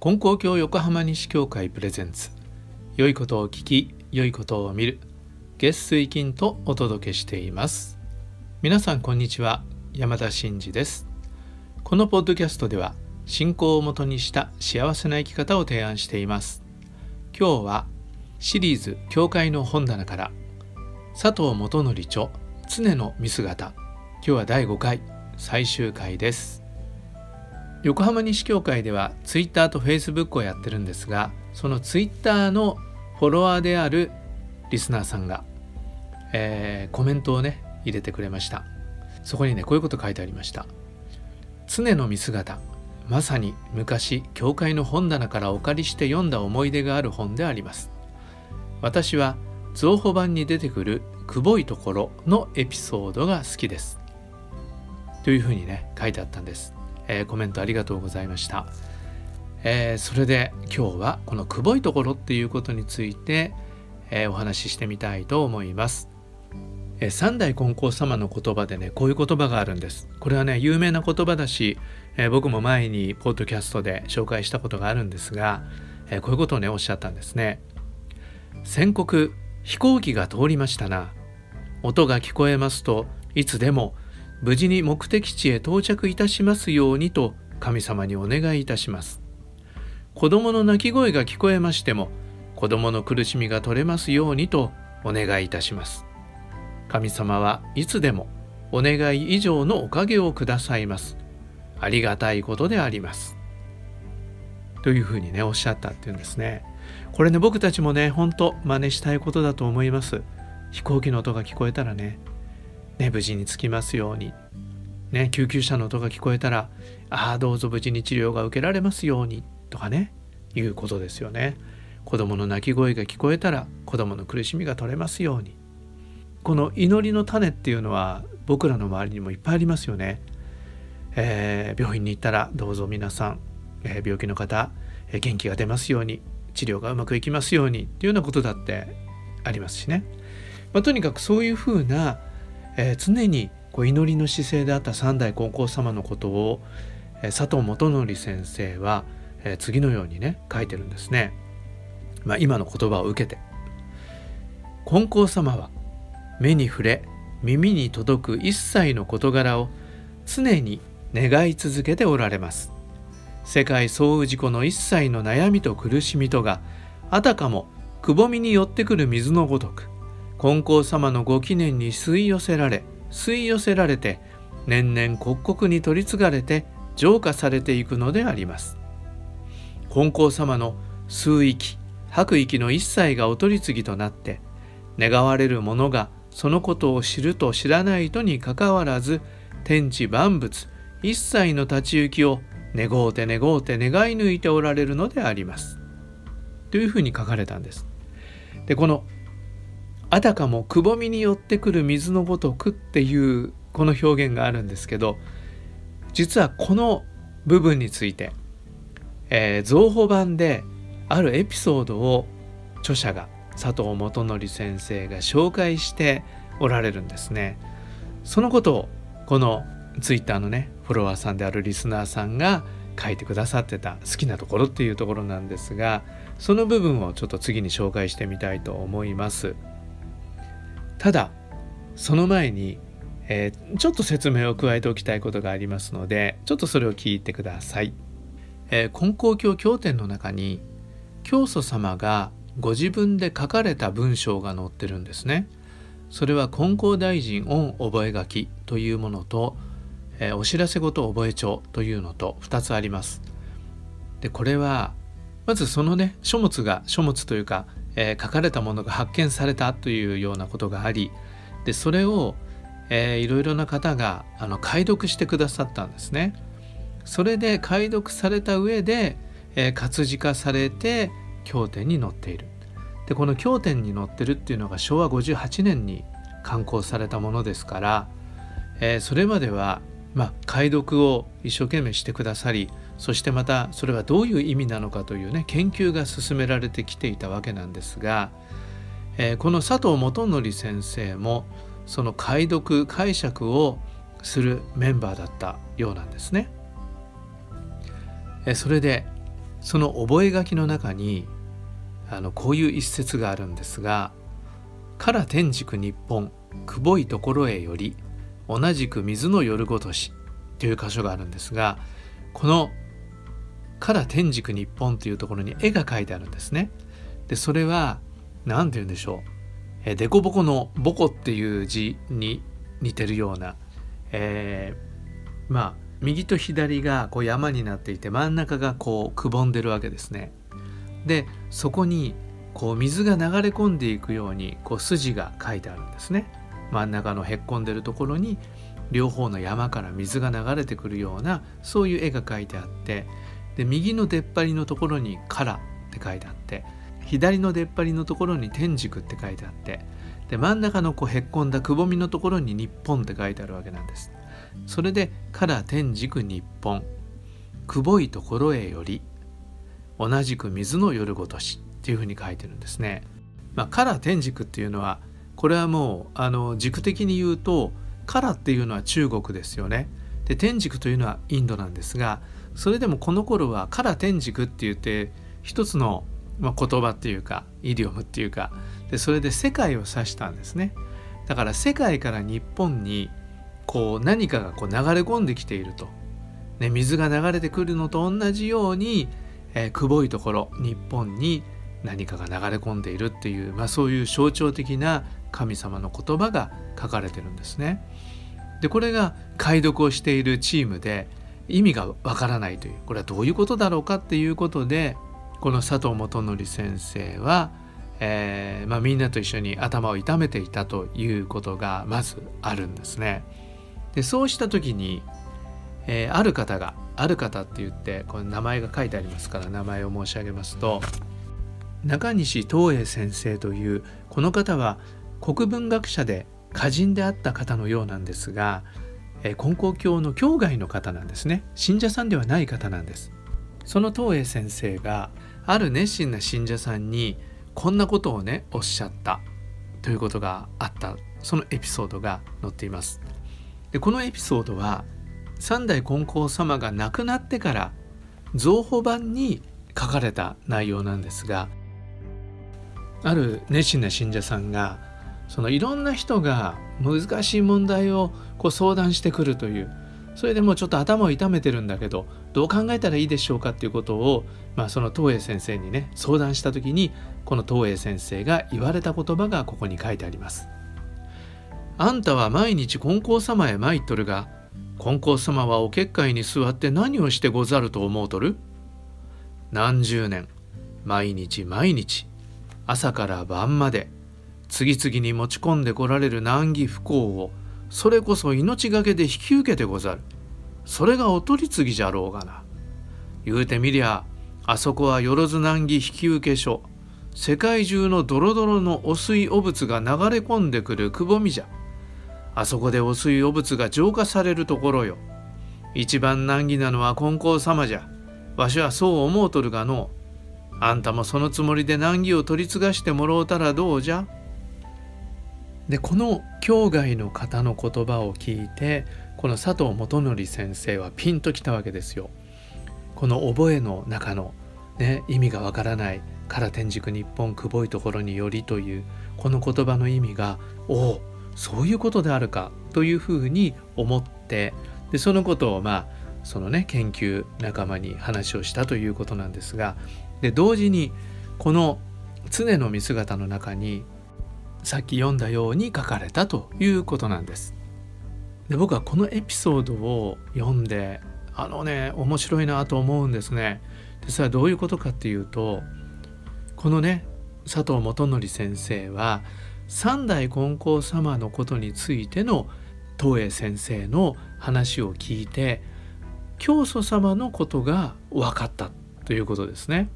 金光教横浜西教会プレゼンツ、良いことを聞き良いことを見る、月水金とお届けしています。皆さんこんにちは、山田真嗣です。このポッドキャストでは信仰をもとにした幸せな生き方を提案しています。今日はシリーズ教会の本棚から佐藤元則著常の見姿、今日は第5回最終回です。横浜西教会ではツイッターとフェイスブックをやってるんですが、そのツイッターのフォロワーであるリスナーさんが、コメントをね入れてくれました。そこにねこういうこと書いてありました。常の見姿、まさに昔教会の本棚からお借りして読んだ思い出がある本であります。私は増補版に出てくるくぼいところのエピソードが好きです、というふうにね書いてあったんです。コメントありがとうございました。それで今日はこのくぼいところっていうことについて、お話ししてみたいと思います。三代金光様の言葉でねこういう言葉があるんです。これはね有名な言葉だし、僕も前にポッドキャストで紹介したことがあるんですが、こういうことをねおっしゃったんですね。宣告、飛行機が通りましたな。音が聞こえますといつでも無事に目的地へ到着いたしますようにと神様にお願いいたします。子供の泣き声が聞こえましても子供の苦しみが取れますようにとお願いいたします。神様はいつでもお願い以上のおかげをくださいます。ありがたいことであります、というふうにねおっしゃったっていうんですね。これね僕たちもね本当真似したいことだと思います。飛行機の音が聞こえたらね、無事に着きますように、ね、救急車の音が聞こえたらどうぞ無事に治療が受けられますようにとかねいうことですよね。子供の泣き声が聞こえたら子供の苦しみが取れますように。この祈りの種っていうのは僕らの周りにもいっぱいありますよね。病院に行ったらどうぞ皆さん、病気の方、元気が出ますように、治療がうまくいきますようにっていうようなことだってありますしね、とにかくそういうふうな常にこう祈りの姿勢であった三代金光様のことを、佐藤元則先生は、次のようにね書いてるんですね。今の言葉を受けて、金光様は目に触れ耳に届く一切の事柄を常に願い続けておられます。世界総氏子の一切の悩みと苦しみとがあたかもくぼみに寄ってくる水のごとく金光様のご記念に吸い寄せられて年々刻々に取り継がれて浄化されていくのであります。金光様の吸う息吐く息の一切がお取り次ぎとなって願われる者がそのことを知ると知らないとにかかわらず天地万物一切の立ち行きを願うて願い抜いておられるのであります、というふうに書かれたんです。でこのあたかもくぼみに寄ってくる水のごとくっていうこの表現があるんですけど、実はこの部分について、増補版であるエピソードを著者が佐藤元則先生が紹介しておられるんですね。そのことをこのツイッターのねフォロワーさんであるリスナーさんが書いてくださってた好きなところっていうところなんですが、その部分をちょっと次に紹介してみたいと思います。ただその前に、ちょっと説明を加えておきたいことがありますので、ちょっとそれを聞いてください。金光教教典の中に教祖様がご自分で書かれた文章が載ってるんですね。それは金光大臣御覚書というものと、お知らせごと覚え帳というのと2つあります。でこれはまずそのね書物というか書かれたものが発見されたというようなことがあり、でそれを、いろいろな方が解読してくださったんですね。それで解読された上で、活字化されて経典に載っている。でこの経典に載ってるっていうのが昭和58年に刊行されたものですから、それまでは、解読を一生懸命してくださり、そしてまたそれはどういう意味なのかというね研究が進められてきていたわけなんですが、この佐藤元則先生もその解読解釈をするメンバーだったようなんですね。それでその覚書の中にこういう一節があるんですが、から天竺日本くぼいところへより同じく水の夜ごとしという箇所があるんですが、このから天竺日本というところに絵が描いてあるんですね。でそれは何て言うんでしょう、でこぼこのぼこっていう字に似てるような、まあ右と左がこう山になっていて、真ん中がこうくぼんでるわけですね。でそこにこう水が流れ込んでいくようにこう筋が書いてあるんですね。真ん中のへっこんでるところに両方の山から水が流れてくるような、そういう絵が描いてあって、で右の出っ張りのところに「から」って書いてあって、左の出っ張りのところに「天竺」って書いてあって、で真ん中のこうへっこんだくぼみのところに「日本」って書いてあるわけなんです。それで「から天竺日本くぼいところへより同じく水の夜ごとし」っていうふうに書いてるんですね。まあ、から天竺っていうのはこれはもう軸的に言うと、からっていうのは中国ですよね。で天竺というのはインドなんですが、それでもこの頃はから天竺って言って一つの言葉っていうかイディオムっていうかで、それで世界を指したんですね。だから世界から日本にこう何かがこう流れ込んできていると、ね、水が流れてくるのと同じように、くぼいところ日本に何かが流れ込んでいるっていう、まあ、そういう象徴的な神様の言葉が書かれてるんですね。でこれが解読をしているチームで意味がわからないという、これはどういうことだろうかっていうことで、この佐藤元則先生は、みんなと一緒に頭を痛めていたということがまずあるんですね。でそうした時に、ある方が、ある方って言ってこの名前が書いてありますから名前を申し上げますと、中西東英先生というこの方は国文学者で歌人であった方のようなんですが、根高教の教外の方なんですね。信者さんではない方なんです。その東英先生がある熱心な信者さんにこんなことをねおっしゃったということがあった、そのエピソードが載っています。でこのエピソードは三代金剛様が亡くなってから増補版に書かれた内容なんですが、ある熱心な信者さんがそのいろんな人が難しい問題をこう相談してくるという、それでもうちょっと頭を痛めてるんだけどどう考えたらいいでしょうかっていうことを、その東英先生にね相談した時に、この東英先生が言われた言葉がここに書いてあります。あんたは毎日金剛様へ参っとるが、金剛様はお結界に座って何をしてござると思うとる。何十年毎日毎日朝から晩まで次々に持ち込んでこられる難儀不幸をそれこそ命がけで引き受けてござる。それがお取り次ぎじゃろうがな。言うてみりゃあそこはよろず難儀引き受け所、世界中のドロドロの汚水汚物が流れ込んでくるくぼみじゃ。あそこで汚水汚物が浄化されるところよ。一番難儀なのは金剛様じゃ。わしはそう思うとるがの。あんたもそのつもりで難儀を取り継がしてもろうたらどうじゃ。でこの教外の方の言葉を聞いて、この佐藤元則先生はピンときたわけですよ。この覚えの中の、ね、意味がわからない「から天竺日本くぼいところにより」というこの言葉の意味が、おおそういうことであるかというふうに思って、でそのことをそのね研究仲間に話をしたということなんですが、で同時にこの常の見姿の中にさっき読んだように書かれたということなんです。で僕はこのエピソードを読んで面白いなと思うんですね。でそれはどういうことかっていうと、このね佐藤元則先生は三代金剛様のことについての東英先生の話を聞いて教祖様のことが分かったということですね。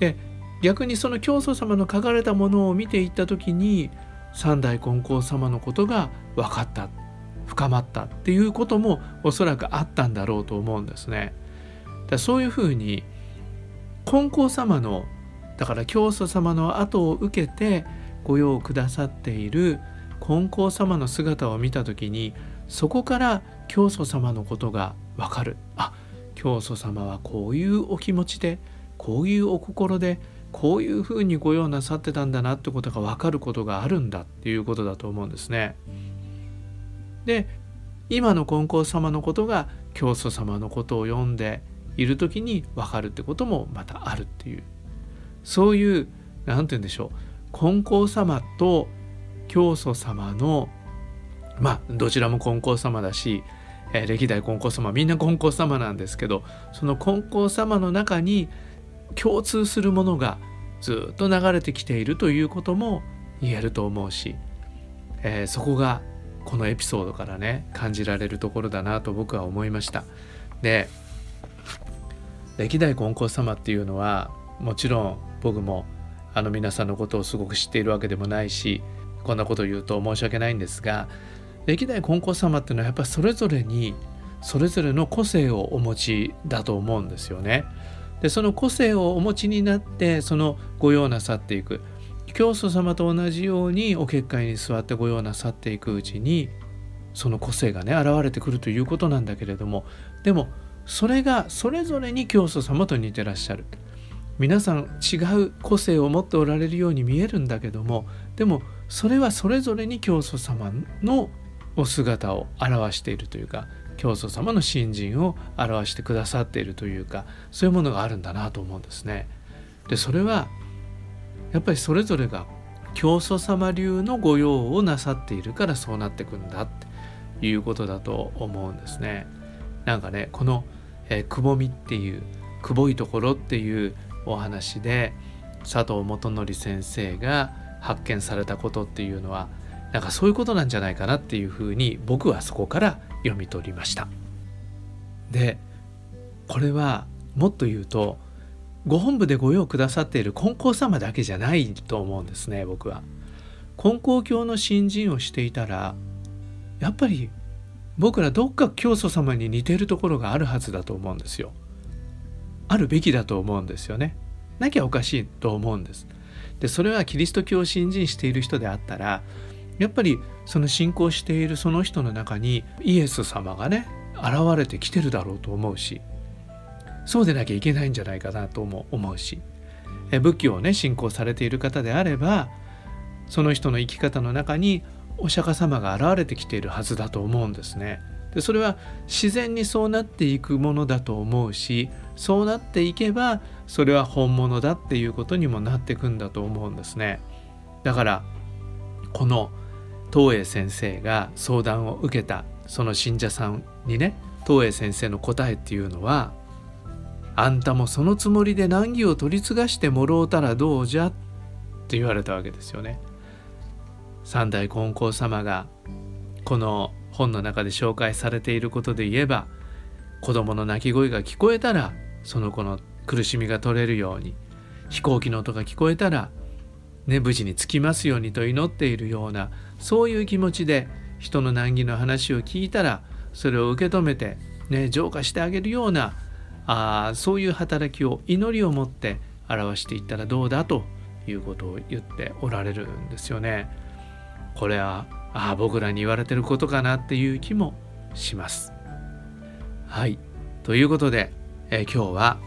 で逆にその教祖様の書かれたものを見ていった時に三代金剛様のことが分かった、深まったっていうこともおそらくあったんだろうと思うんですね。だそういうふうに金剛様の、だから教祖様の後を受けてご用くださっている金剛様の姿を見た時に、そこから教祖様のことが分かる、あ教祖様はこういうお気持ちで、こういうお心で、こういうふうにご用なさってたんだなってことが分かることがあるんだっていうことだと思うんですね。で、今の金光様のことが教祖様のことを読んでいる時に分かるってこともまたあるっていう、そういうなんて言うんでしょう、金光様と教祖様のどちらも金光様だし、歴代金光様みんな金光様なんですけど、その金光様の中に共通するものがずっと流れてきているということも言えると思うし、そこがこのエピソードからね感じられるところだなと僕は思いました。で、歴代金光様っていうのはもちろん僕も皆さんのことをすごく知っているわけでもないし、こんなことを言うと申し訳ないんですが、歴代金光様っていうのはやっぱりそれぞれにそれぞれの個性をお持ちだと思うんですよね。で、その個性をお持ちになってその御用なさっていく、教祖様と同じようにお結界に座って御用なさっていくうちにその個性がね現れてくるということなんだけれども、でもそれがそれぞれに教祖様と似てらっしゃる、皆さん違う個性を持っておられるように見えるんだけども、でもそれはそれぞれに教祖様のお姿を表しているというか、教祖様の信心を表してくださっているというか、そういうものがあるんだなと思うんですね。で、それはやっぱりそれぞれが教祖様流の御用をなさっているからそうなってくんだっていうことだと思うんですね。なんかね、この、くぼみっていうくぼいところっていうお話で佐藤元則先生が発見されたことっていうのはなんかそういうことなんじゃないかなっていうふうに僕はそこから読み取りました。で、これはもっと言うとご本部でご用くださっている金光様だけじゃないと思うんですね。僕は金光教の信心をしていたらやっぱり僕らどっか教祖様に似てるところがあるはずだと思うんですよ。あるべきだと思うんですよね。なきゃおかしいと思うんです。で、それはキリスト教を信心している人であったらやっぱりその信仰しているその人の中にイエス様がね現れてきてるだろうと思うし、そうでなきゃいけないんじゃないかなとも思うし、仏教をね信仰されている方であればその人の生き方の中にお釈迦様が現れてきているはずだと思うんですね。で、それは自然にそうなっていくものだと思うし、そうなっていけばそれは本物だっていうことにもなっていくんだと思うんですね。だからこの東映先生が相談を受けたその信者さんにね、東映先生の答えっていうのは、あんたもそのつもりで難儀を取り継がしてもろうたらどうじゃって言われたわけですよね。三代金光様がこの本の中で紹介されていることで言えば、子供の泣き声が聞こえたらその子の苦しみが取れるように、飛行機の音が聞こえたら無事に着きますようにと祈っているような、そういう気持ちで人の難儀の話を聞いたらそれを受け止めて、浄化してあげるようなそういう働きを、祈りを持って表していったらどうだということを言っておられるんですよね。これは僕らに言われてることかなっていう気もします。はい、ということで、今日は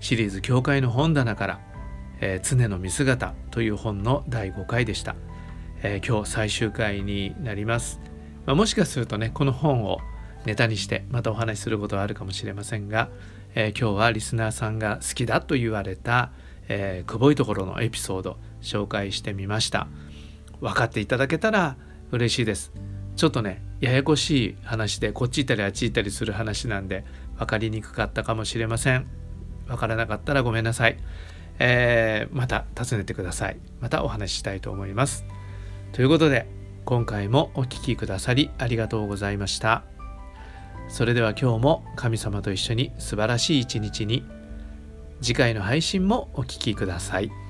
シリーズ教会の本棚から常の見姿という本の第5回でした。今日最終回になります。もしかするとねこの本をネタにしてまたお話しすることはあるかもしれませんが、今日はリスナーさんが好きだと言われた、くぼいところのエピソード紹介してみました。分かっていただけたら嬉しいです。ちょっとねややこしい話でこっち行ったりあっち行ったりする話なんで分かりにくかったかもしれません。分からなかったらごめんなさい。また訪ねてください。またお話ししたいと思います。ということで今回もお聞きくださりありがとうございました。それでは今日も神様と一緒に素晴らしい一日に。次回の配信もお聞きください。